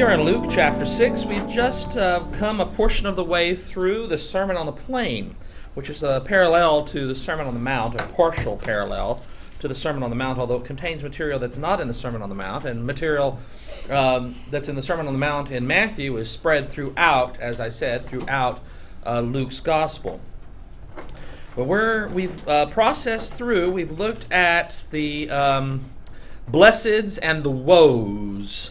We are in Luke chapter 6. We've just come a portion of the way through the Sermon on the Plain, which is a parallel to the Sermon on the Mount, a partial parallel to the Sermon on the Mount, although it contains material that's not in the Sermon on the Mount, and material that's in the Sermon on the Mount in Matthew is spread throughout, as I said, throughout Luke's Gospel. But we've processed through, we've looked at the blesseds and the woes.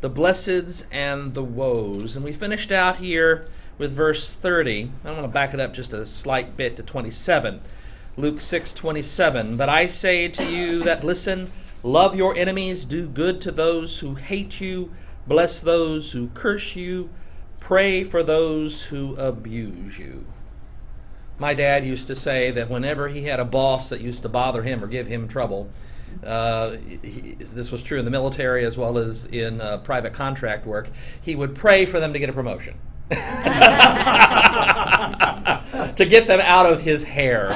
The blesseds and the woes. And we finished out here with verse 30. I'm going to back it up just a slight bit to 27. Luke 6:27. But I say to you that listen, love your enemies, do good to those who hate you, bless those who curse you, pray for those who abuse you. My dad used to say that whenever he had a boss that used to bother him or give him trouble, this was true in the military as well as in private contract work, he would pray for them to get a promotion, to get them out of his hair.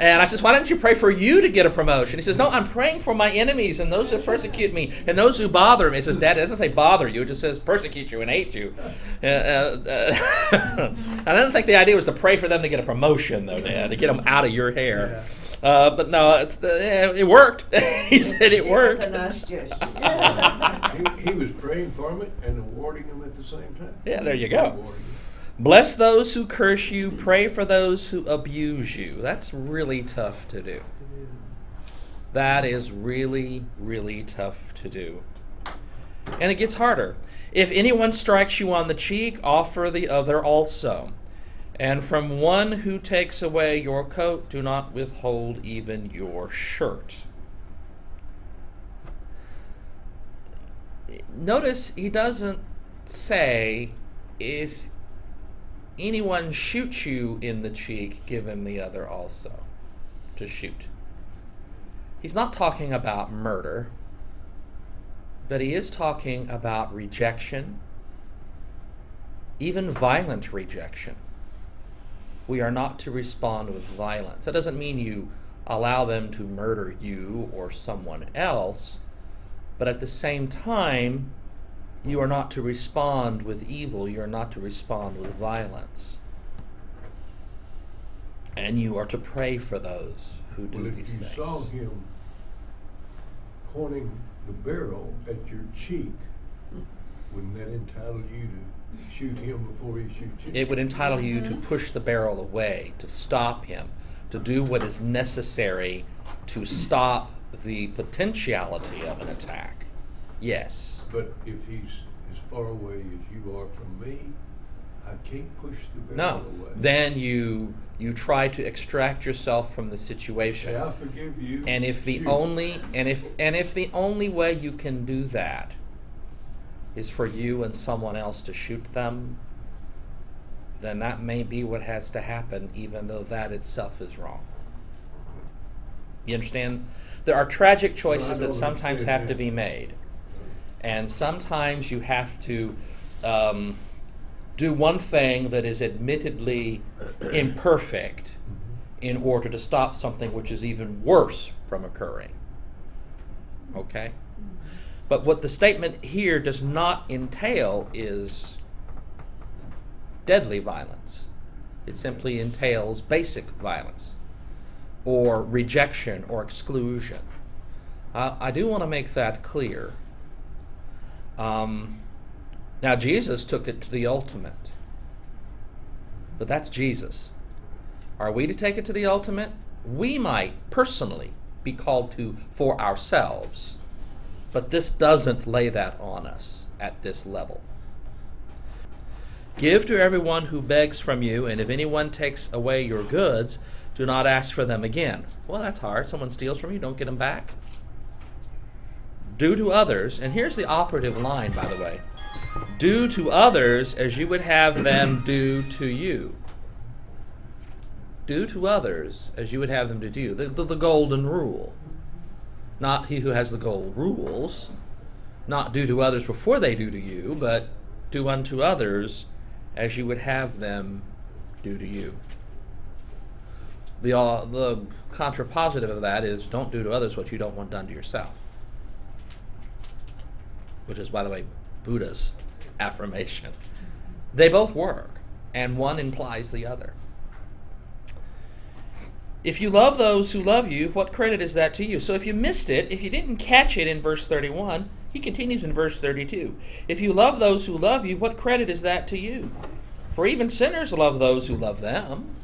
And I says, why don't you pray for you to get a promotion? He says, no, I'm praying for my enemies and those who persecute me and those who bother me. He says, Dad, it doesn't say bother you, it just says persecute you and hate you. I don't think the idea was to pray for them to get a promotion, though, Dad, to get them out of your hair. Yeah. But no, it worked. He said it worked. It was a nice gesture. He was praying for it and awarding him at the same time. Yeah, there you go. Bless those who curse you. Pray for those who abuse you. That's really tough to do. That is really, really tough to do. And it gets harder. If anyone strikes you on the cheek, offer the other also. And from one who takes away your coat, do not withhold even your shirt. Notice he doesn't say, if anyone shoots you in the cheek, give him the other also to shoot. He's not talking about murder, but he is talking about rejection, even violent rejection. We are not to respond with violence. That doesn't mean you allow them to murder you or someone else, but at the same time, you are not to respond with evil, you are not to respond with violence. And you are to pray for those who do these things. If you saw him pointing the barrel at your cheek, wouldn't that entitle you to shoot him before he shoots you? It would entitle you to push the barrel away, to stop him, to do what is necessary to stop the potentiality of an attack. Yes. But if he's as far away as you are from me, I can't push the barrel away. Then you try to extract yourself from the situation. Say, I forgive you. And if the only and if the only way you can do that is for you and someone else to shoot them, then that may be what has to happen, even though that itself is wrong. You understand? There are tragic choices that sometimes have to be made. And sometimes you have to do one thing that is admittedly imperfect in order to stop something which is even worse from occurring. Okay? But what the statement here does not entail is deadly violence. It simply entails basic violence or rejection or exclusion. I do want to make that clear. Now, Jesus took it to the ultimate, but that's Jesus. Are we to take it to the ultimate? We might personally be called to for ourselves. But this doesn't lay that on us at this level. Give to everyone who begs from you, and if anyone takes away your goods, do not ask for them again. Well, that's hard. Someone steals from you, don't get them back. Do to others, and here's the operative line, by the way. Do to others as you would have them do to you. Do to others as you would have them do to you. The golden rule. Not he who has the gold rules, not do to others before they do to you, but do unto others as you would have them do to you. The contrapositive of that is don't do to others what you don't want done to yourself, which is, by the way, Buddha's affirmation. They both work, and one implies the other. If you love those who love you, what credit is that to you? So if you missed it, if you didn't catch it in verse 31, he continues in verse 32. If you love those who love you, what credit is that to you? For even sinners love those who love them.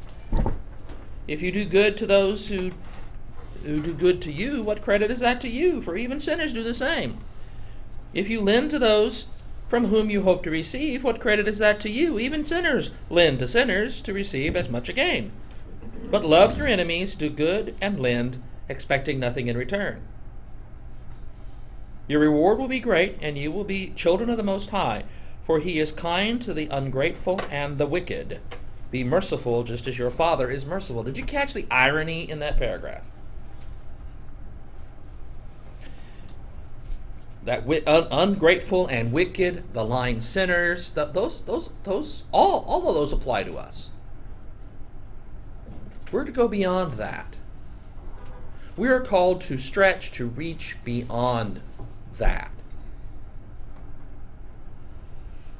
If you do good to those who do good to you, what credit is that to you? For even sinners do the same. If you lend to those from whom you hope to receive, what credit is that to you? Even sinners lend to sinners to receive as much again. But love your enemies, do good, and lend, expecting nothing in return. Your reward will be great, and you will be children of the Most High, for he is kind to the ungrateful and the wicked. Be merciful just as your Father is merciful. Did you catch the irony in that paragraph? That ungrateful and wicked, the lying sinners, all of those apply to us. We're to go beyond that. We are called to stretch, to reach beyond that.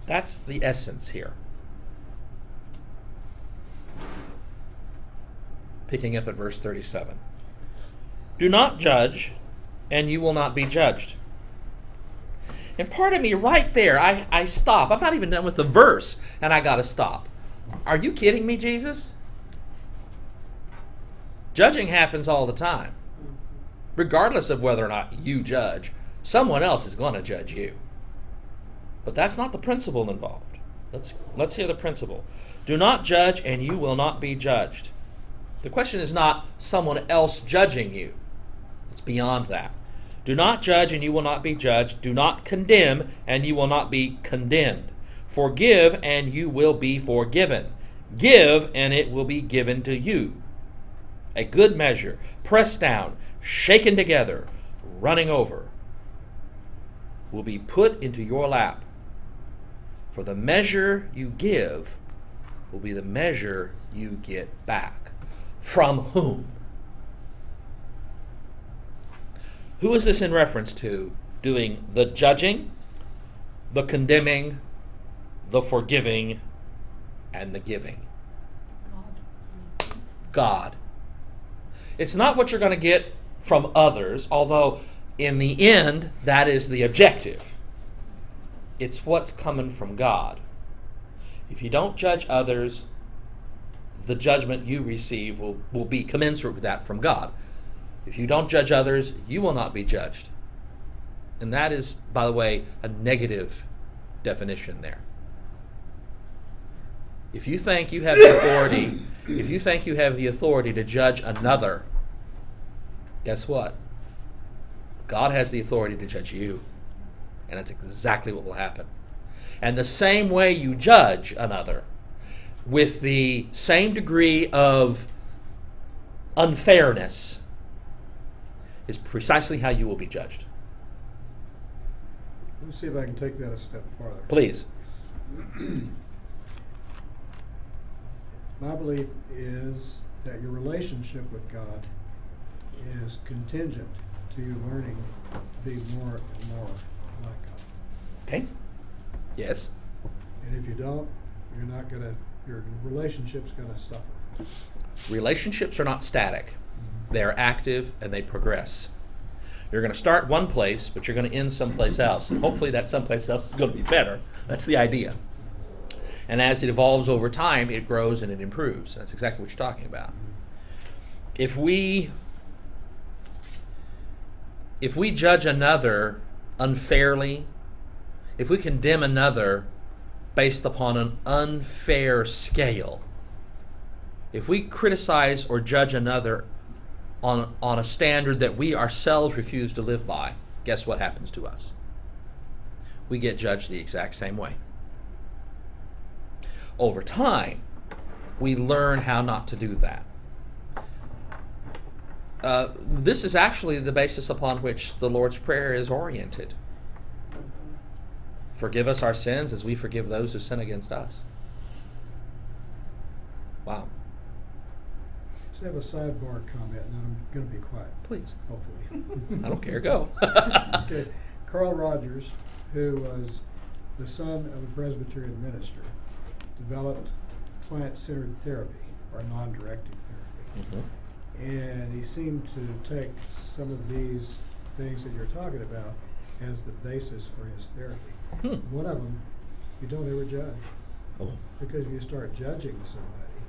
That's the essence here. Picking up at verse 37. Do not judge, and you will not be judged. And part of me right there, I stop. I'm not even done with the verse, and I got to stop. Are you kidding me, Jesus? Judging happens all the time. Regardless of whether or not you judge, someone else is going to judge you. But that's not the principle involved. Let's hear the principle. Do not judge, and you will not be judged. The question is not someone else judging you. It's beyond that. Do not judge, and you will not be judged. Do not condemn, and you will not be condemned. Forgive, and you will be forgiven. Give, and it will be given to you. A good measure, pressed down, shaken together, running over, will be put into your lap. For the measure you give will be the measure you get back. From whom? Who is this in reference to? Doing the judging, the condemning, the forgiving, and the giving. God. It's not what you're going to get from others, although in the end, that is the objective. It's what's coming from God. If you don't judge others, the judgment you receive will be commensurate with that from God. If you don't judge others, you will not be judged. And that is, by the way, a negative definition there. If you think you have the authority, if you think you have the authority to judge another, guess what? God has the authority to judge you. And that's exactly what will happen. And the same way you judge another, with the same degree of unfairness, is precisely how you will be judged. Let me see if I can take that a step farther. Please. My belief is that your relationship with God is contingent to you learning to be more and more like God. Okay. Yes. And if you don't, your relationship's going to suffer. Relationships are not static. Mm-hmm. They are active and they progress. You're going to start one place, but you're going to end someplace else. And hopefully that someplace else is going to be better. That's the idea. And as it evolves over time, it grows and it improves. That's exactly what you're talking about. If we judge another unfairly, if we condemn another based upon an unfair scale, if we criticize or judge another on a standard that we ourselves refuse to live by, guess what happens to us? We get judged the exact same way. Over time, we learn how not to do that. This is actually the basis upon which the Lord's Prayer is oriented. Forgive us our sins as we forgive those who sin against us. Wow. I have a sidebar comment, and I'm going to be quiet. Please. Hopefully. I don't care. Go. Okay. Carl Rogers, who was the son of a Presbyterian minister, developed client-centered therapy, or non-directive therapy. Mm-hmm. And he seemed to take some of these things that you're talking about as the basis for his therapy. Hmm. One of them, you don't ever judge. Oh. Because if you start judging somebody,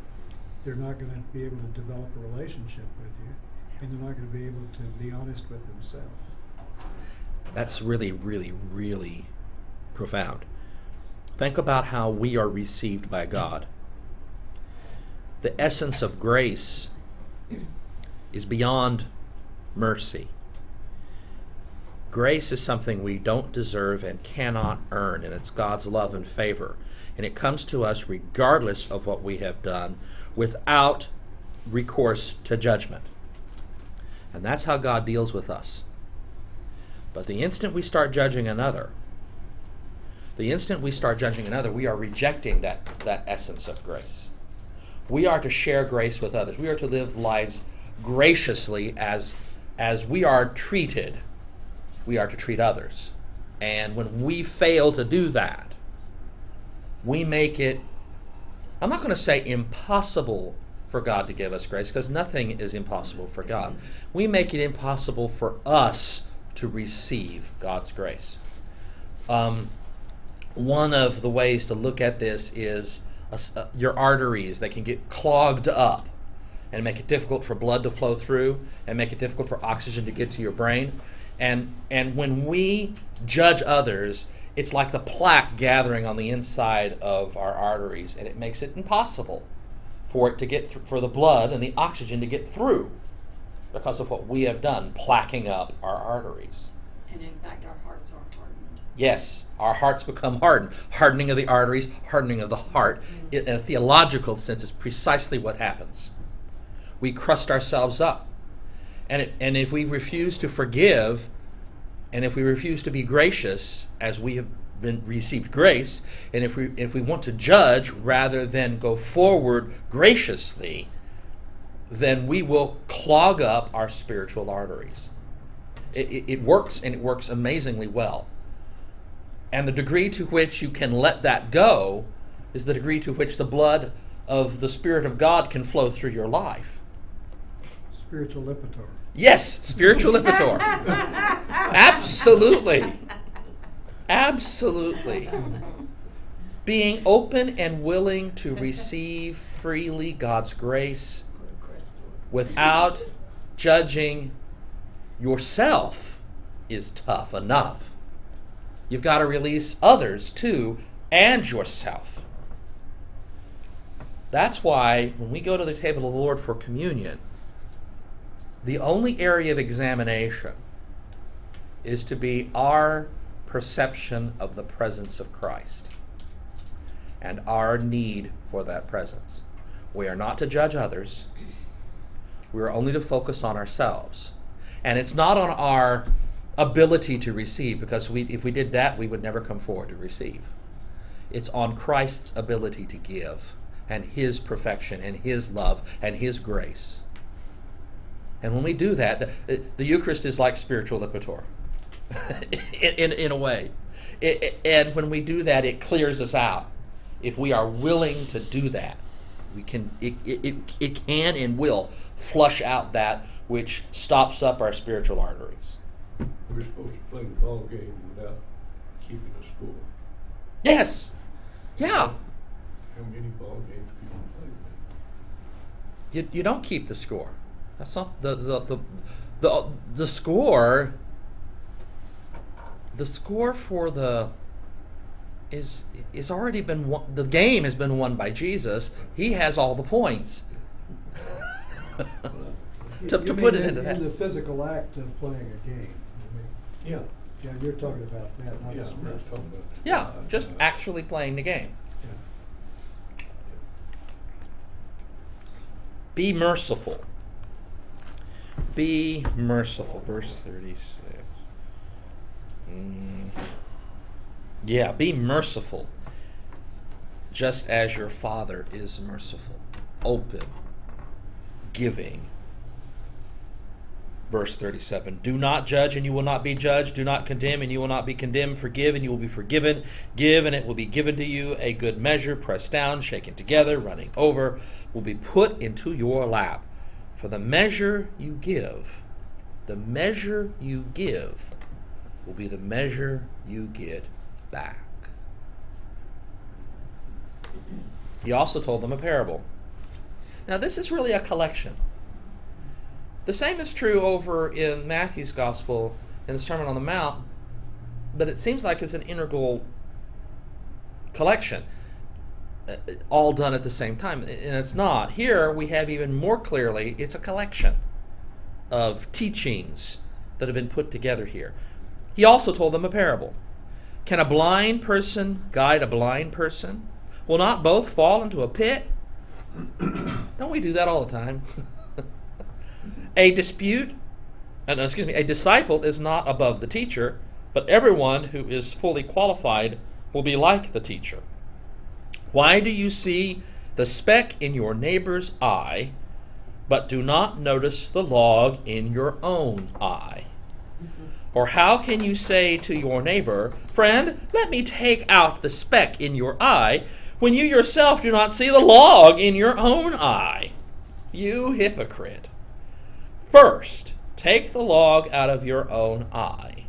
they're not going to be able to develop a relationship with you, and they're not going to be able to be honest with themselves. That's really, really, really profound. Think about how we are received by God. The essence of grace is beyond mercy. Grace is something we don't deserve and cannot earn, and it's God's love and favor. And it comes to us regardless of what we have done, without recourse to judgment. And that's how God deals with us. But the instant we start judging another, we are rejecting that essence of grace. We are to share grace with others. We are to live lives graciously as we are treated. We are to treat others. And when we fail to do that, we make it, I'm not going to say impossible for God to give us grace, because nothing is impossible for God. We make it impossible for us to receive God's grace. One of the ways to look at this is your arteries. They can get clogged up and make it difficult for blood to flow through and make it difficult for oxygen to get to your brain. And when we judge others, it's like the plaque gathering on the inside of our arteries, and it makes it impossible for it to get for the blood and the oxygen to get through because of what we have done, plaquing up our arteries. And in fact, our hearts are hardened. Yes, our hearts become hardened. Hardening of the arteries, hardening of the heart. Mm-hmm. In a theological sense, is precisely what happens. We crust ourselves up, and if we refuse to forgive. And if we refuse to be gracious as we have been received grace, and if we want to judge rather than go forward graciously, then we will clog up our spiritual arteries. It works, and it works amazingly well. And the degree to which you can let that go is the degree to which the blood of the Spirit of God can flow through your life. Spiritual Lipitor. Yes, spiritual Lipitor. Absolutely. Absolutely. Being open and willing to receive freely God's grace without judging yourself is tough enough. You've got to release others too, and yourself. That's why when we go to the table of the Lord for communion, the only area of examination is to be our perception of the presence of Christ and our need for that presence. We are not to judge others. We are only to focus on ourselves. And it's not on our ability to receive, because if we did that, we would never come forward to receive. It's on Christ's ability to give and his perfection and his love and his grace. And when we do that, the Eucharist is like spiritual Lipitor, in a way. And when we do that, it clears us out. If we are willing to do that, we can. It can and will flush out that which stops up our spiritual arteries. We're supposed to play the ball game without keeping a score. Yes. Yeah. How many ball games can you play? You don't keep the score. That's not the score. The score for the is already been won. The game has been won by Jesus. He has all the points. to put it into that. In the physical act of playing a game. You mean? Yeah. Yeah, you're talking about that. Not just talking about. Yeah, just actually playing the game. Yeah. Be merciful. Be merciful. Verse 36. Yeah, be merciful, just as your Father is merciful. Open, giving, verse 37. Do not judge, and you will not be judged. Do not condemn, and you will not be condemned. Forgive, and you will be forgiven. Give, and it will be given to you. A good measure, pressed down, shaken together, running over, will be put into your lap. For the measure you give will be the measure you get back. He also told them a parable. Now, this is really a collection. The same is true over in Matthew's Gospel in the Sermon on the Mount, but it seems like it's an integral collection, all done at the same time, and it's not. Here we have even more clearly it's a collection of teachings that have been put together here. He also told them a parable. Can a blind person guide a blind person? Will not both fall into a pit? Don't we do that all the time? A disciple is not above the teacher, but everyone who is fully qualified will be like the teacher. Why do you see the speck in your neighbor's eye, but do not notice the log in your own eye? Or how can you say to your neighbor, friend, let me take out the speck in your eye, when you yourself do not see the log in your own eye? You hypocrite. First, take the log out of your own eye,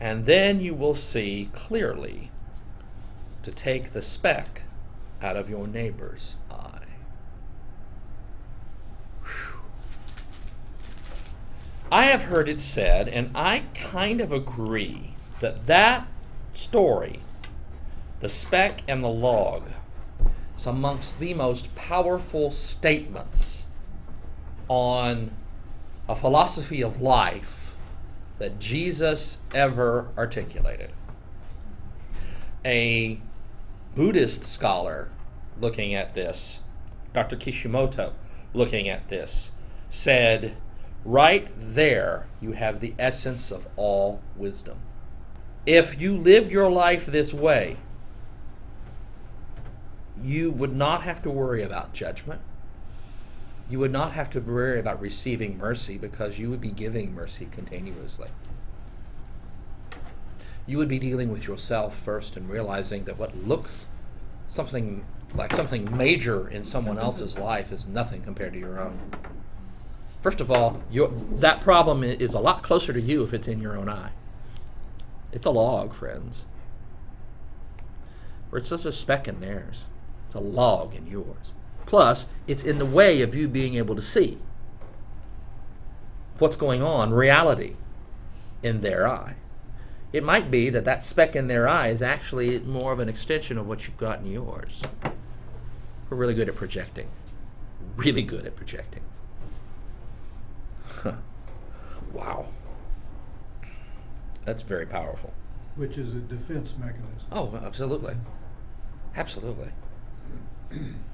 and then you will see clearly to take the speck out of your neighbor's eye. Whew. I have heard it said, and I kind of agree, that that story, the speck and the log, is amongst the most powerful statements on a philosophy of life that Jesus ever articulated. A Buddhist scholar looking at this, Dr. Kishimoto looking at this, said, right there you have the essence of all wisdom. If you live your life this way, you would not have to worry about judgment. You would not have to worry about receiving mercy, because you would be giving mercy continuously. You would be dealing with yourself first and realizing that what looks something major in someone else's life is nothing compared to your own. First of all, that problem is a lot closer to you if it's in your own eye. It's a log, friends. Or it's just a speck in theirs. It's a log in yours. Plus, it's in the way of you being able to see what's going on, reality, in their eye. It might be that that speck in their eye is actually more of an extension of what you've got in yours. We're really good at projecting. Really good at projecting. Huh. Wow. That's very powerful. Which is a defense mechanism. Oh, absolutely. Absolutely.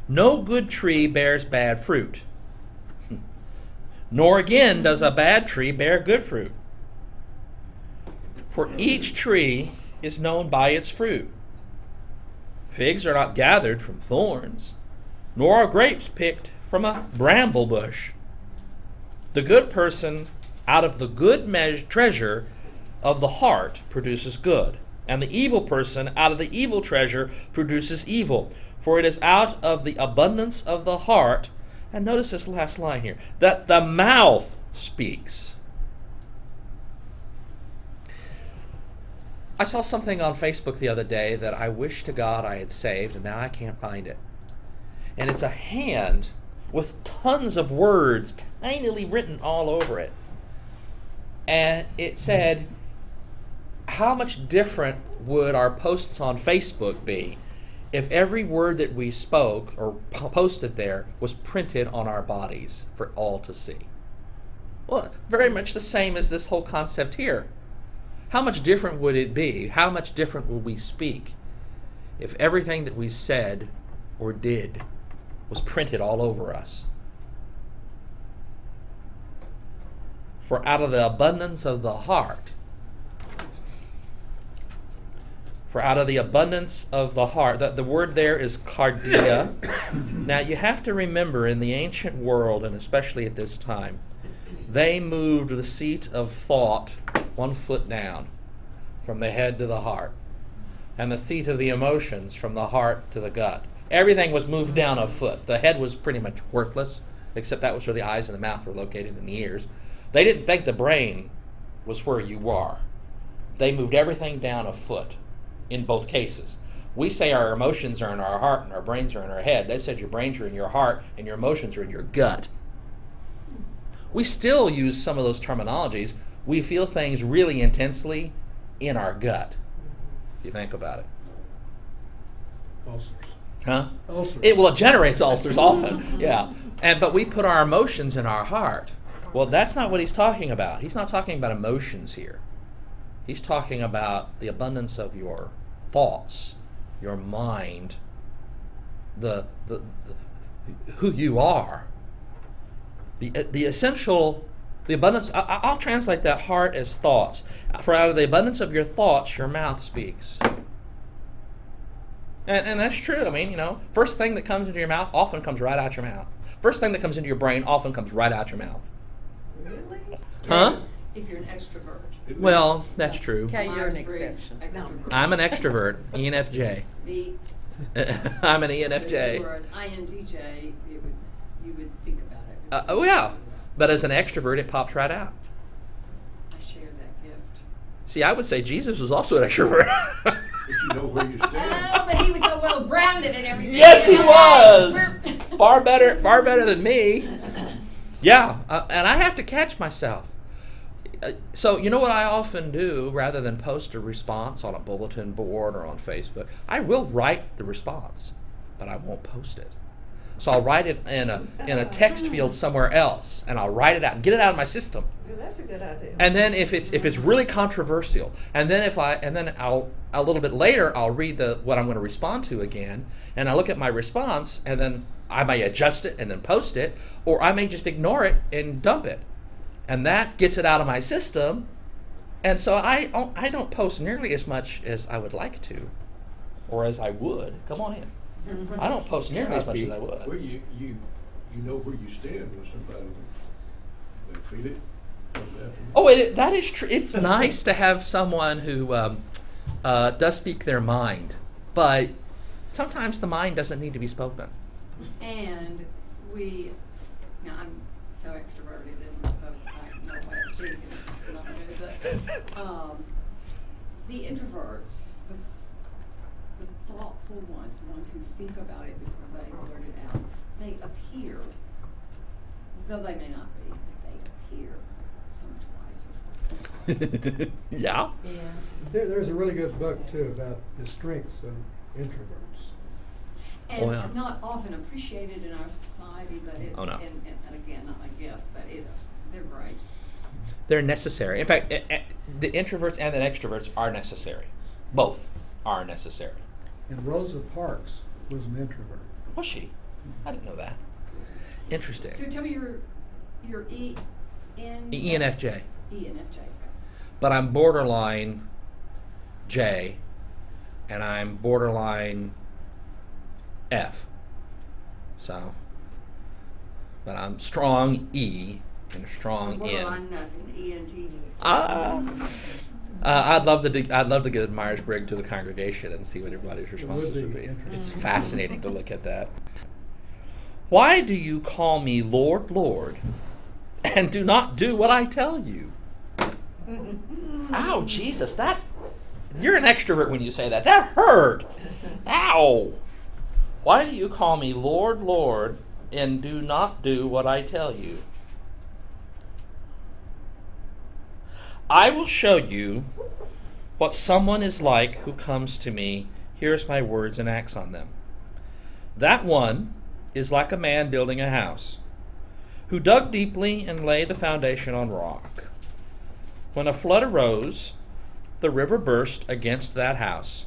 No good tree bears bad fruit, nor again does a bad tree bear good fruit. For each tree is known by its fruit. Figs are not gathered from thorns, nor are grapes picked from a bramble bush. The good person out of the good treasure of the heart produces good, and the evil person out of the evil treasure produces evil. For it is out of the abundance of the heart, and notice this last line here, that the mouth speaks. I saw something on Facebook the other day that I wish to God I had saved, and now I can't find it. And it's a hand with tons of words tinily written all over it. And it said, how much different would our posts on Facebook be if every word that we spoke or posted there was printed on our bodies for all to see? Well, very much the same as this whole concept here. How much different would it be? How much different would we speak if everything that we said or did was printed all over us? For out of the abundance of the heart, the word there is cardia. Now you have to remember, in the ancient world, and especially at this time, They moved the seat of thought 1 foot down, from the head to the heart, and the seat of the emotions from the heart to the gut. Everything was moved down a foot. The head was pretty much worthless, except that was where the eyes and the mouth were located, and the ears. They didn't think the brain was where you are. They moved everything down a foot in both cases. We say our emotions are in our heart and our brains are in our head. They said your brains are in your heart and your emotions are in your gut. We still use some of those terminologies. We feel things really intensely in our gut, if you think about it. Ulcers. Huh? Ulcers. It generates ulcers often, yeah. But we put our emotions in our heart. Well, that's not what he's talking about. He's not talking about emotions here. He's talking about the abundance of your thoughts, your mind, the who you are. The essential, the abundance, I'll translate that heart as thoughts. For out of the abundance of your thoughts, your mouth speaks. And that's true. I mean, you know, first thing that comes into your mouth often comes right out your mouth. First thing that comes into your brain often comes right out your mouth. Really? Huh? If you're an extrovert. Well, that's true. Okay, you're an exception. I'm an extrovert, ENFJ. I'm an ENFJ. If you were an INTJ, you would think about it. Oh, yeah. But as an extrovert, it pops right out. I share that gift. See, I would say Jesus was also an extrovert. But you know where you stand. Oh, but he was so well grounded in everything. Yes, he was. Far better than me. Yeah, and I have to catch myself. So you know what I often do, rather than post a response on a bulletin board or on Facebook, I will write the response, but I won't post it. So I'll write it in a text field somewhere else, and I'll write it out and get it out of my system. Yeah, that's a good idea. And then if it's really controversial, and then I'll a little bit later I'll read what I'm going to respond to again, and I look at my response, and then I may adjust it and then post it, or I may just ignore it and dump it. And that gets it out of my system, and so I don't post nearly as much as I would like to, or as I would. Come on in. I don't post nearly as much as I would. Well, you know where you stand with somebody. They feel it. Oh, that is true. It's nice to have someone who does speak their mind, but sometimes the mind doesn't need to be spoken. And I'm so extroverted, and so I know what I speak, and it's not good, but the introverts, the thoughtful ones, the ones who think about it before they blurt it out, they appear, though they may not be, but they appear so much wiser. Yeah? Yeah. There's a really good book, too, about the strengths of introverts. And not often appreciated in our society, but it's, and again, not a gift, but they're great. They're necessary. In fact, the introverts and the extroverts are necessary. Both are necessary. And Rosa Parks was an introvert. Was she? I didn't know that. Interesting. So tell me your ENFJ. ENFJ. But I'm borderline J, and I'm borderline F. So, but I'm strong E and a strong N. I'd love to give Myers-Briggs to the congregation and see what everybody's responses would be. It's fascinating to look at that. Why do you call me Lord, Lord, and do not do what I tell you? Ow, Jesus! You're an extrovert when you say that. That hurt. Ow. Why do you call me Lord, Lord, and do not do what I tell you? I will show you what someone is like who comes to me. Here's my words and acts on them. That one is like a man building a house, who dug deeply and laid the foundation on rock. When a flood arose, the river burst against that house,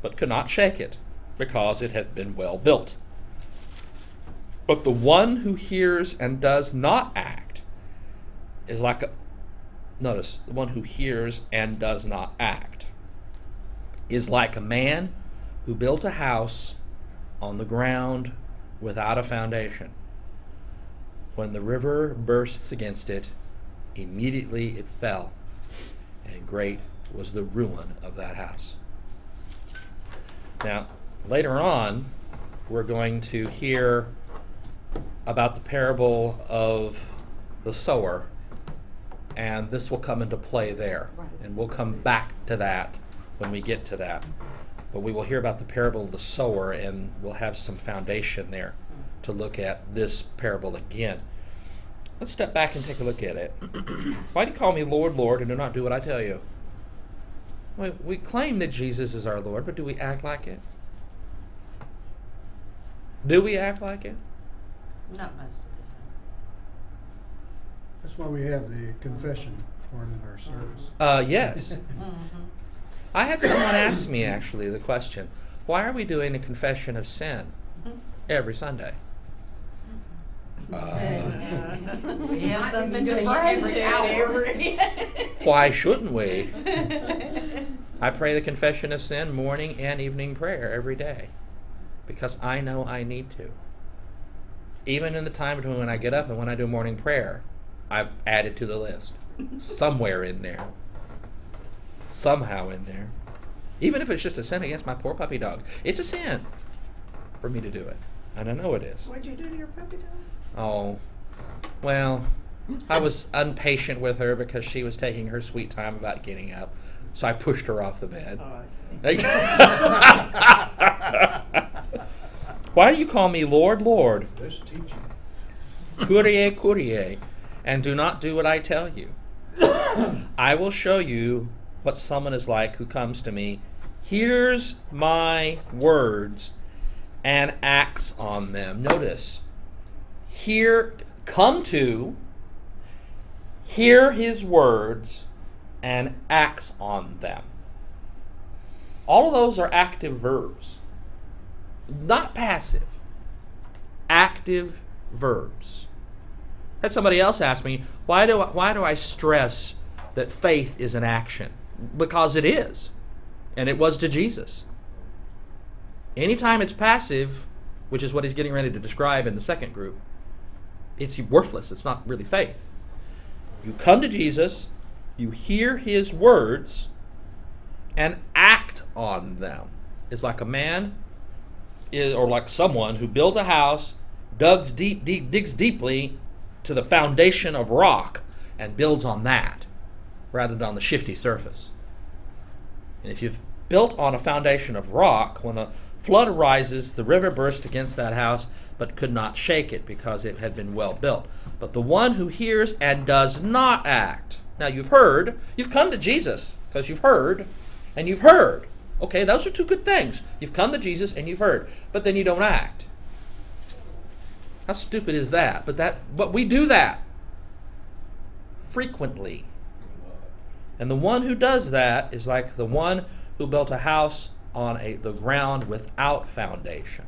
but could not shake it, because it had been well built. But the one who hears and does not act is like a man who built a house on the ground without a foundation. When the river bursts against it, immediately it fell, and great was the ruin of that house. Now, later on, we're going to hear about the parable of the sower, and this will come into play there. And we'll come back to that when we get to that. But we will hear about the parable of the sower, and we'll have some foundation there to look at this parable again. Let's step back and take a look at it. Why do you call me Lord, Lord, and do not do what I tell you? We claim that Jesus is our Lord, but do we act like it? Do we act like it? Not most of the time. That's why we have the confession form in our service. Yes. I had someone ask me, actually, the question, why are we doing a confession of sin every Sunday? We have something to burn to. Why shouldn't we? I pray the confession of sin morning and evening prayer every day because I know I need to. Even in the time between when I get up and when I do morning prayer, I've added to the list somewhere in there. Somehow in there. Even if it's just a sin against my poor puppy dog, it's a sin for me to do it. And I know it is. What'd you do to your puppy dog? Oh, well, I was impatient with her because she was taking her sweet time about getting up, so I pushed her off the bed. Oh, why do you call me Lord, Lord? That's teaching. Kyrie, Kyrie, and do not do what I tell you. I will show you what someone is like who comes to me, hears my words, and acts on them. Notice. Hear his words, and acts on them. All of those are active verbs, not passive. Active verbs. I had somebody else ask me, why do I stress that faith is an action? Because it is, and it was to Jesus. Anytime it's passive, which is what he's getting ready to describe in the second group, it's worthless. It's not really faith. You come to Jesus, you hear his words, and act on them. It's like a man or like someone who built a house, digs deeply to the foundation of rock and builds on that rather than on the shifty surface. And if you've built on a foundation of rock, when the flood arises, the river burst against that house, but could not shake it because it had been well built. But the one who hears and does not act. Now you've heard, you've come to Jesus because you've heard, and you've heard. Okay, those are two good things. You've come to Jesus and you've heard, but then you don't act. How stupid is that? But we do that frequently. And the one who does that is like the one who built a house on the ground without foundation.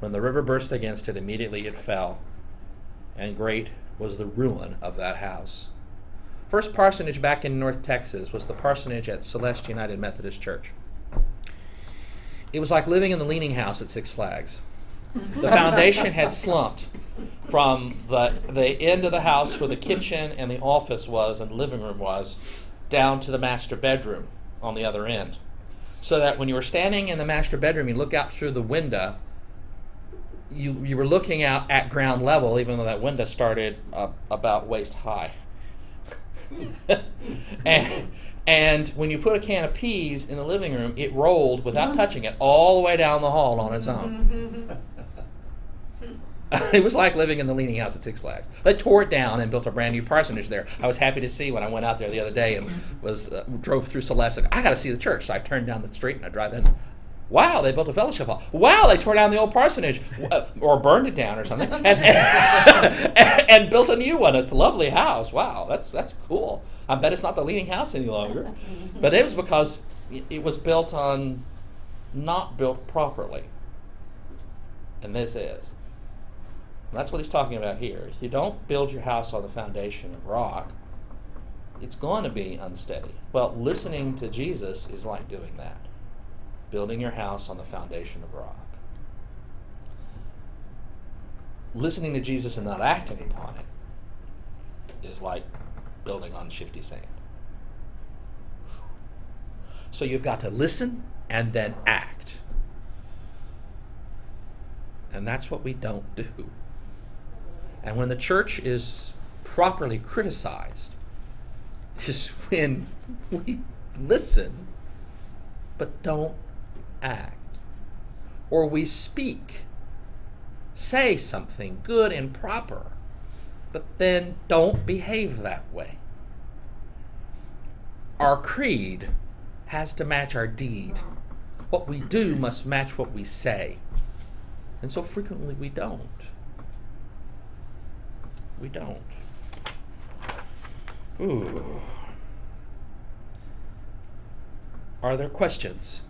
When the river burst against it, immediately it fell, and great was the ruin of that house. First parsonage back in North Texas was the parsonage at Celeste United Methodist Church. It was like living in the Leaning House at Six Flags. The foundation had slumped from the end of the house where the kitchen and the office was and the living room was down to the master bedroom on the other end. So that when you were standing in the master bedroom, you look out through the window, you were looking out at ground level, even though that window started about waist high. and when you put a can of peas in the living room, it rolled without touching it all the way down the hall on its own. It was like living in the Leaning House at Six Flags. They tore it down and built a brand new parsonage there. I was happy to see when I went out there the other day and was drove through Celeste. I got to see the church, so I turned down the street and I drive in. Wow, they built a fellowship hall. Wow, they tore down the old parsonage or burned it down or something and built a new one. It's a lovely house. Wow, that's cool. I bet it's not the Leaning House any longer. But it was because it was built on not built properly. And this is. That's what he's talking about here. If you don't build your house on the foundation of rock, it's going to be unsteady. Well, listening to Jesus is like doing that. Building your house on the foundation of rock. Listening to Jesus and not acting upon it is like building on shifty sand. So you've got to listen and then act. And that's what we don't do. And when the church is properly criticized is when we listen but don't act. Or we speak, say something good and proper, but then don't behave that way. Our creed has to match our deed. What we do must match what we say. And so frequently we don't. We don't. Ooh. Are there questions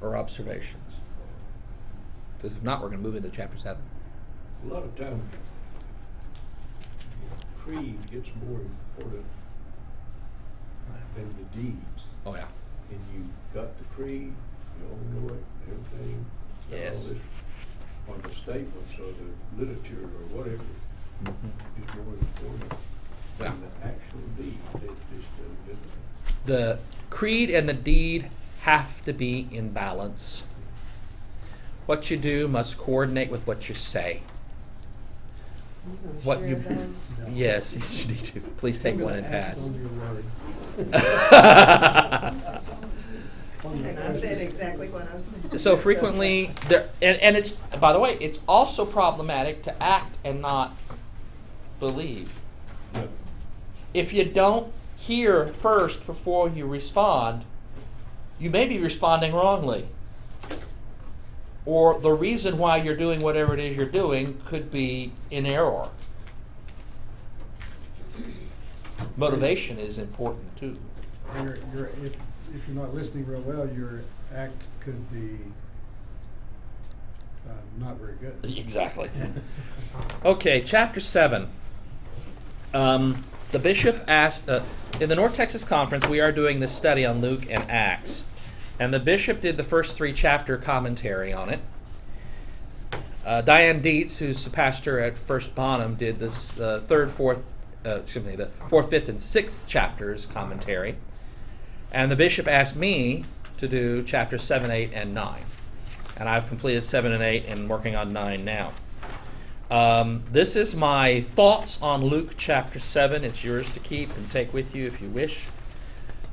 or observations? Because if not, we're going to move into chapter 7. A lot of times, creed gets more important than the deeds. Oh, yeah. And you got the creed, you all know it, everything. Yes. On the statements or the literature or whatever, mm-hmm. is more important than the actual deed. The creed and the deed have to be in balance. What you do must coordinate with what you say. What you yes, you need to. Please take one and pass. And I said exactly what I was thinking. So frequently, there, and it's, by the way, it's also problematic to act and not believe. If you don't hear first before you respond, you may be responding wrongly. Or the reason why you're doing whatever it is you're doing could be in error. Motivation is important too. If you're not listening real well, your act could be not very good. Exactly. Okay, chapter 7. The bishop asked, in the North Texas Conference, we are doing this study on Luke and Acts. And the bishop did the first 3 chapter commentary on it. Diane Dietz, who's the pastor at First Bonham, did this, the 4th, 5th, and 6th chapters commentary. And the bishop asked me to do chapters 7, 8, and 9. And I've completed 7 and 8 and working on 9 now. This is my thoughts on Luke chapter 7. It's yours to keep and take with you if you wish.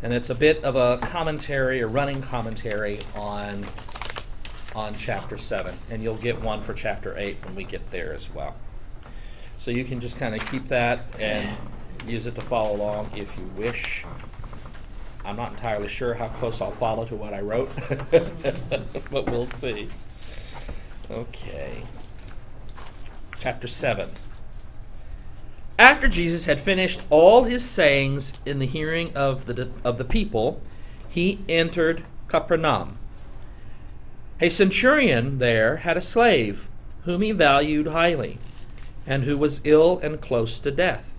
And it's a bit of a commentary, a running commentary on chapter 7. And you'll get one for chapter 8 when we get there as well. So you can just kind of keep that and use it to follow along if you wish. I'm not entirely sure how close I'll follow to what I wrote, but we'll see. Okay. Chapter 7. After Jesus had finished all his sayings in the hearing of the people, he entered Capernaum. A centurion there had a slave whom he valued highly, and who was ill and close to death.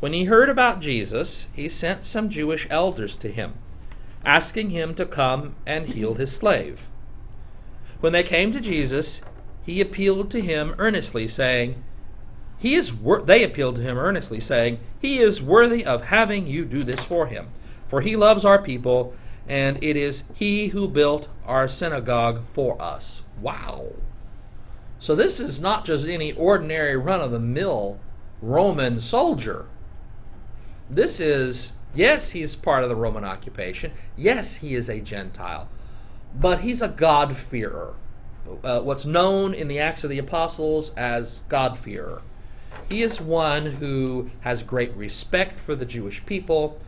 When he heard about Jesus, he sent some Jewish elders to him, asking him to come and heal his slave. When they came to Jesus, he appealed to him earnestly, saying, they appealed to him earnestly, saying, "He is worthy of having you do this for him, for he loves our people, and it is he who built our synagogue for us." Wow. So this is not just any ordinary run-of-the-mill Roman soldier. This is, yes, he's part of the Roman occupation. Yes, he is a Gentile. But he's a God-fearer. What's known in the Acts of the Apostles as God-fearer. He is one who has great respect for the Jewish people,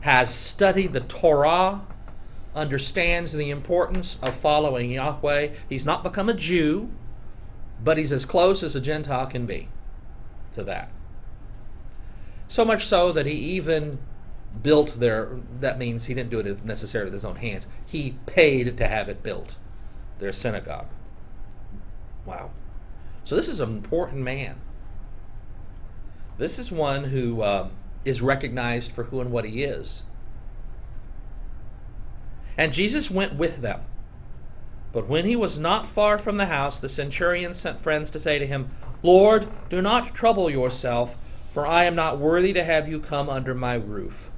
has studied the Torah, understands the importance of following Yahweh. He's not become a Jew, but he's as close as a Gentile can be to that. So much so that he even built that means he didn't do it necessarily with his own hands. He paid to have it built, their synagogue. Wow. So this is an important man. This is one who is recognized for who and what he is. And Jesus went with them. But when he was not far from the house, the centurion sent friends to say to him, Lord, do not trouble yourself, for I am not worthy to have you come under my roof.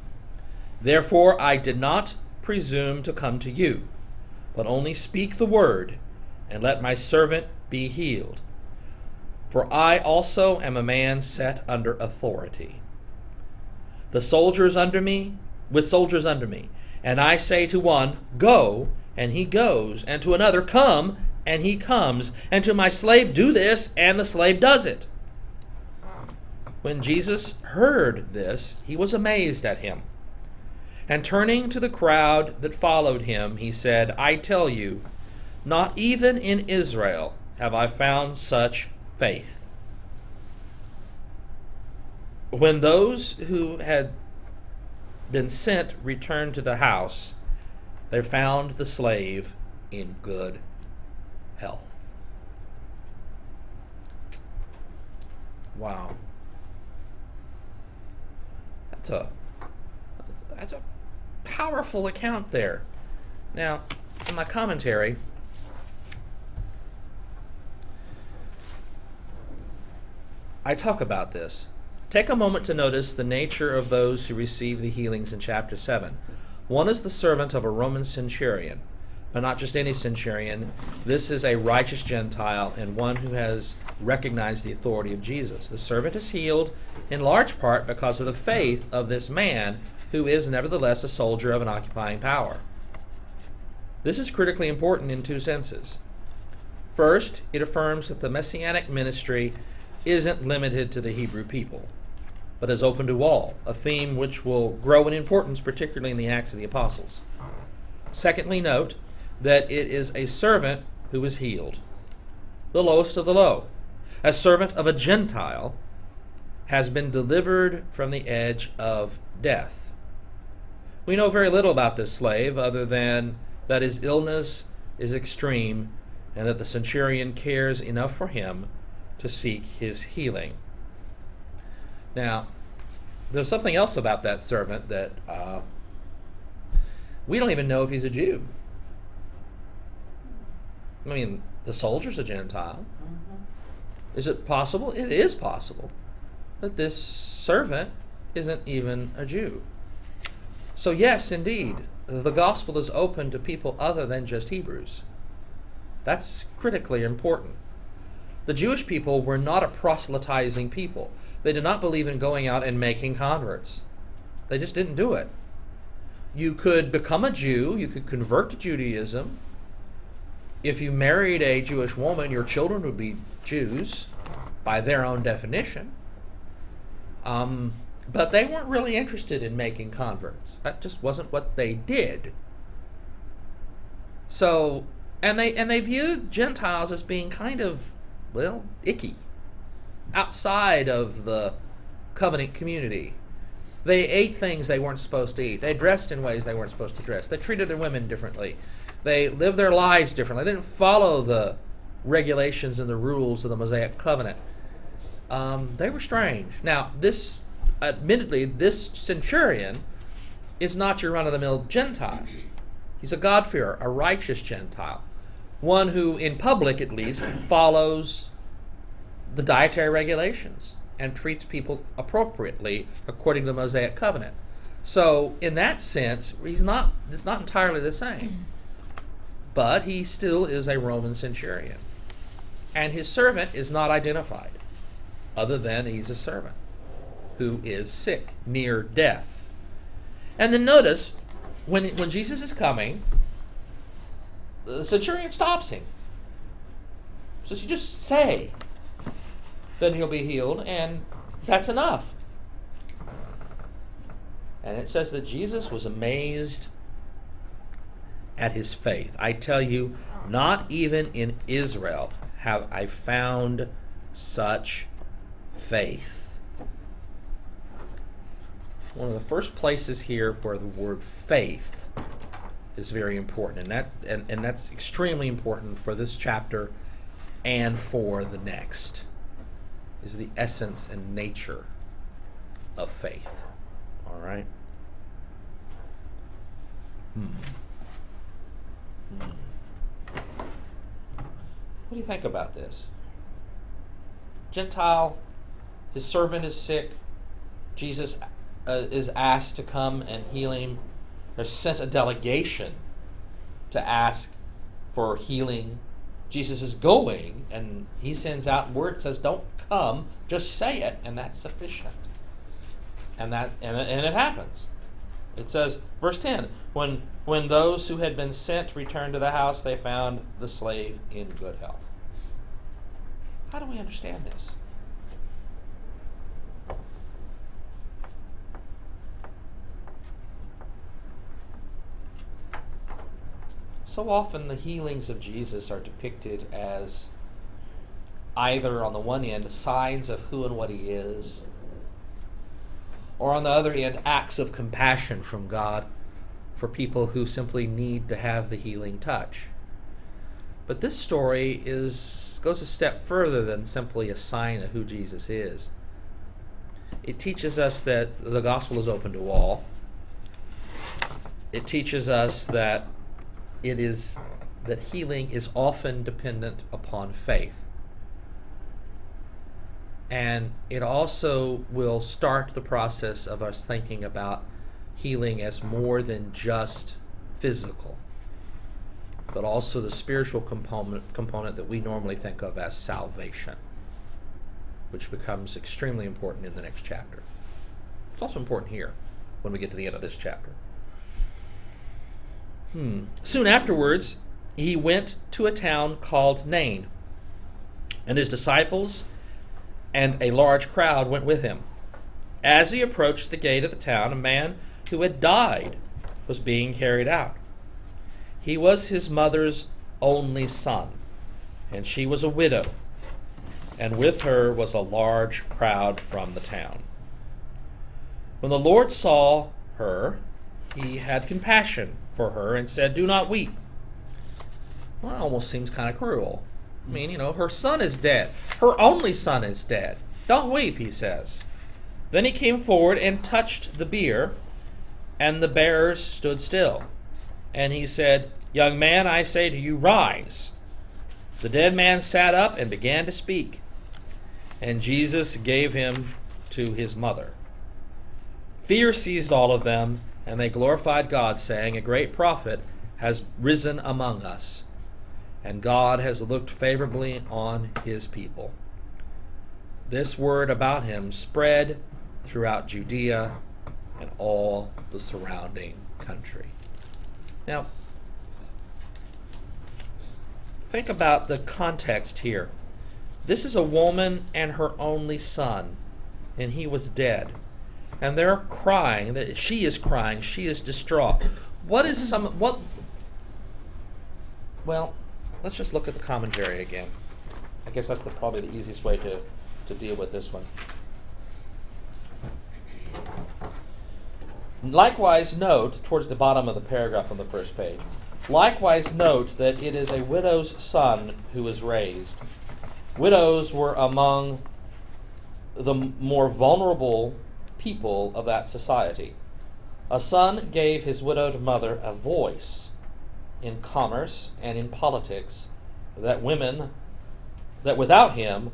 Therefore I did not presume to come to you, but only speak the word, and let my servant be healed. For I also am a man set under authority, with soldiers under me, and I say to one, go, and he goes, and to another, come, and he comes, and to my slave, do this, and the slave does it. When Jesus heard this, he was amazed at him. And turning to the crowd that followed him, he said, I tell you, not even in Israel have I found such faith. When those who had been sent returned to the house, they found the slave in good health. Wow. That's a powerful account there. Now, in my commentary, I talk about this. Take a moment to notice the nature of those who receive the healings in chapter 7. One is the servant of a Roman centurion, but not just any centurion. This is a righteous Gentile and one who has recognized the authority of Jesus. The servant is healed in large part because of the faith of this man, who is nevertheless a soldier of an occupying power. This is critically important in two senses. First, it affirms that the messianic ministry isn't limited to the Hebrew people, but is open to all, a theme which will grow in importance, particularly in the Acts of the Apostles. Secondly, note that it is a servant who is healed, the lowest of the low. A servant of a Gentile has been delivered from the edge of death. We know very little about this slave other than that his illness is extreme and that the centurion cares enough for him to seek his healing. Now, there's something else about that servant that we don't even know if he's a Jew. I mean, the soldier's a Gentile. Mm-hmm. Is it possible? It is possible that this servant isn't even a Jew. So yes, indeed, the gospel is open to people other than just Hebrews. That's critically important. The Jewish people were not a proselytizing people. They did not believe in going out and making converts. They just didn't do it. You could become a Jew, you could convert to Judaism. If you married a Jewish woman, your children would be Jews by their own definition. But they weren't really interested in making converts. That just wasn't what they did. So, and they viewed Gentiles as being kind of, well, icky, outside of the covenant community. They ate things they weren't supposed to eat. They dressed in ways they weren't supposed to dress. They treated their women differently. They lived their lives differently. They didn't follow the regulations and the rules of the Mosaic Covenant. They were strange. Now, this centurion is not your run-of-the-mill Gentile. He's a God-fearer, a righteous Gentile, one who, in public at least, follows the dietary regulations and treats people appropriately according to the Mosaic Covenant. So, in that sense, it's not entirely the same. But he still is a Roman centurion. And his servant is not identified, other than he's a servant who is sick, near death. And then notice, when Jesus is coming, the centurion stops him. So you just say, then he'll be healed, and that's enough. And it says that Jesus was amazed at his faith. I tell you, not even in Israel have I found such faith. One of the first places here where the word faith is very important, and that's extremely important for this chapter and for the next, is the essence and nature of faith. All right? What do you think about this? Gentile, his servant is sick. Jesus is asked to come and heal him. They're sent a delegation to ask for healing. Jesus is going, and he sends out word, says, don't come, just say it, and that's sufficient. And it happens. It says, verse 10, when those who had been sent returned to the house, they found the slave in good health. How do we understand this? So often the healings of Jesus are depicted as either, on the one end, signs of who and what he is, or on the other end, acts of compassion from God for people who simply need to have the healing touch. But this story goes a step further than simply a sign of who Jesus is. It teaches us that the gospel is open to all. It teaches us that that healing is often dependent upon faith. And it also will start the process of us thinking about healing as more than just physical, but also the spiritual component that we normally think of as salvation, which becomes extremely important in the next chapter. It's also important here when we get to the end of this chapter. Soon afterwards, he went to a town called Nain, and his disciples and a large crowd went with him. As he approached the gate of the town, a man who had died was being carried out. He was his mother's only son, and she was a widow, and with her was a large crowd from the town. When the Lord saw her, he had compassion for her and said, "Do not weep." Well, that almost seems kind of cruel. I mean, her son is dead. Her only son is dead. Don't weep, he says. Then he came forward and touched the bier, and the bearers stood still. And he said, "Young man, I say to you, rise." The dead man sat up and began to speak, and Jesus gave him to his mother. Fear seized all of them, and they glorified God, saying, "A great prophet has risen among us, and God has looked favorably on his people." This word about him spread throughout Judea and all the surrounding country. Now, think about the context here. This is a woman and her only son, and he was dead. And they're crying. She is crying. She is distraught. Well, let's just look at the commentary again. I guess that's probably the easiest way to deal with this one. Likewise note, towards the bottom of the paragraph on the first page, likewise note that it is a widow's son who is raised. Widows were among the more vulnerable people of that society. A son gave his widowed mother a voice in commerce and in politics, that without him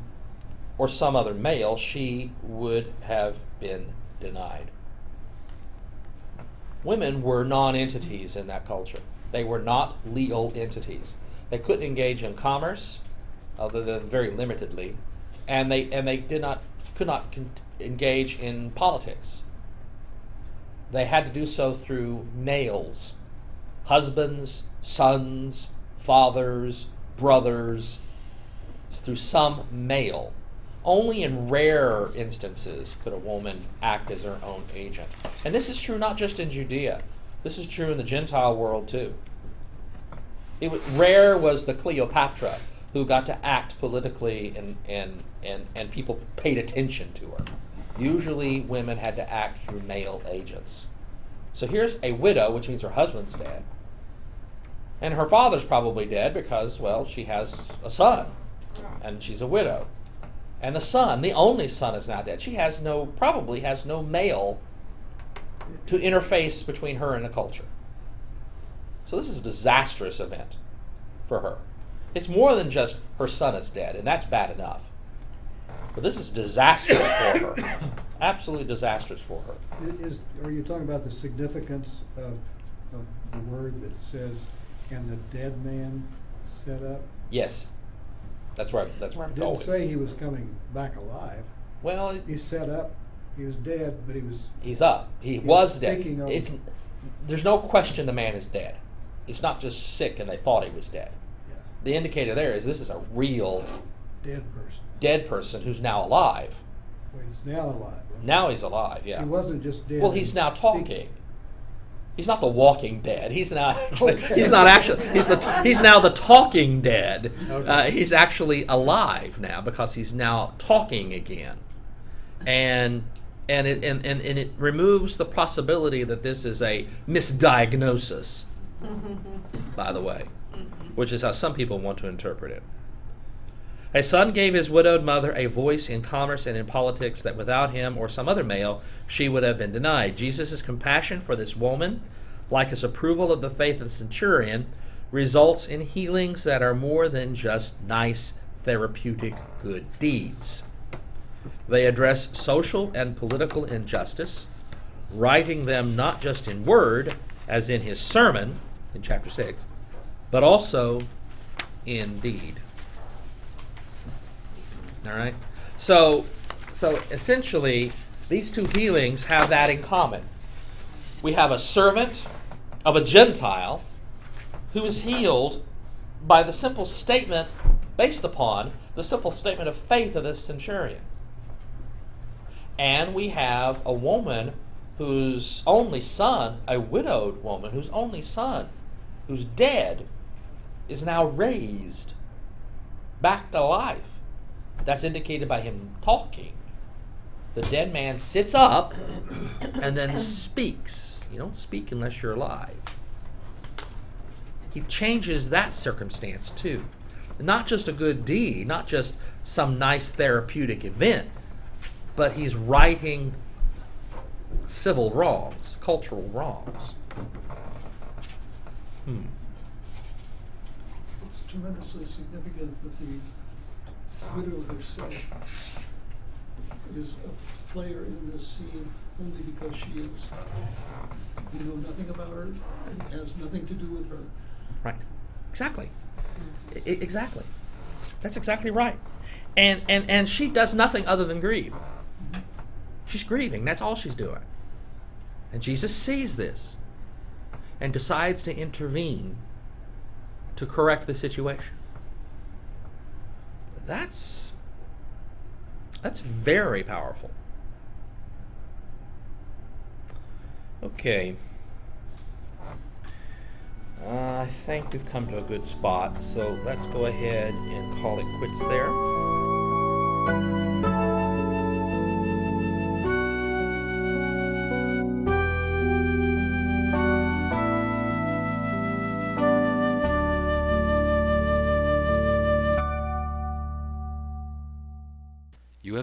or some other male, she would have been denied. Women were non-entities in that culture. They were not legal entities. They couldn't engage in commerce, other than very limitedly, and they could not engage in politics. They had to do so through males, husbands, sons, fathers, brothers, through some male. Only in rare instances could a woman act as her own agent. And this is true not just in Judea. This is true in the Gentile world too. Rare was the Cleopatra who got to act politically and people paid attention to her. Usually women had to act through male agents. So here's a widow, which means her husband's dead. And her father's probably dead because, well, she has a son and she's a widow. And the son, the only son, is now dead. She probably has no male to interface between her and the culture. So this is a disastrous event for her. It's more than just her son is dead, and that's bad enough. But this is disastrous for her. Absolutely disastrous for her. Are you talking about the significance of the word that says, and the dead man set up? Yes. That's where I'm going. It didn't say he was coming back alive. Well, he set up. He was dead, but he was... He's up. He was dead. There's no question the man is dead. It's not just sick and they thought he was dead. Yeah. The indicator there is this is a real... Dead person who's now alive. Well, he's now alive. Right? Now he's alive, yeah. He wasn't just dead. Well, he's now talking. He's not the walking dead. He's not. Okay. He's not actually. He's now the talking dead. Okay. He's actually alive now because he's now talking again, and it removes the possibility that this is a misdiagnosis. By the way, which is how some people want to interpret it. A son gave his widowed mother a voice in commerce and in politics that without him or some other male, she would have been denied. Jesus' compassion for this woman, like his approval of the faith of the centurion, results in healings that are more than just nice, therapeutic good deeds. They address social and political injustice, writing them not just in word, as in his sermon in chapter 6, but also in deed. All right, so essentially, these two healings have that in common. We have a servant of a Gentile who is healed by the simple statement, based upon the simple statement of faith of this centurion. And we have a woman whose only son, a widowed woman whose only son, who's dead, is now raised back to life. That's indicated by him talking. The dead man sits up and then speaks. You don't speak unless you're alive. He changes that circumstance too. Not just a good deed, not just some nice therapeutic event, but he's righting civil wrongs, cultural wrongs. It's tremendously significant that the widow herself is a player in this scene only because she is. You know nothing about her. It has nothing to do with her. Right. Exactly. Exactly. That's exactly right. And she does nothing other than grieve. She's grieving. That's all she's doing. And Jesus sees this and decides to intervene to correct the situation. That's very powerful. Okay. I think we've come to a good spot, so let's go ahead and call it quits there.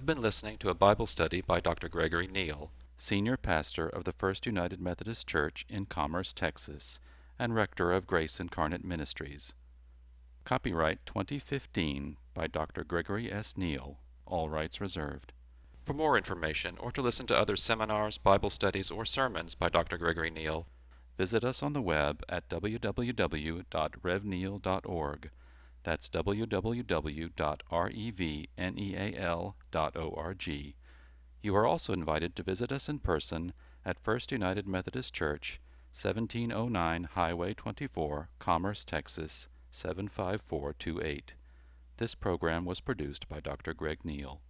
Been listening to a Bible study by Dr. Gregory Neal, Senior Pastor of the First United Methodist Church in Commerce, Texas, and Rector of Grace Incarnate Ministries. Copyright 2015 by Dr. Gregory S. Neal, all rights reserved. For more information or to listen to other seminars, Bible studies, or sermons by Dr. Gregory Neal, visit us on the web at www.revneal.org. That's www.revneal.org. You are also invited to visit us in person at First United Methodist Church, 1709 Highway 24, Commerce, Texas, 75428. This program was produced by Dr. Greg Neal.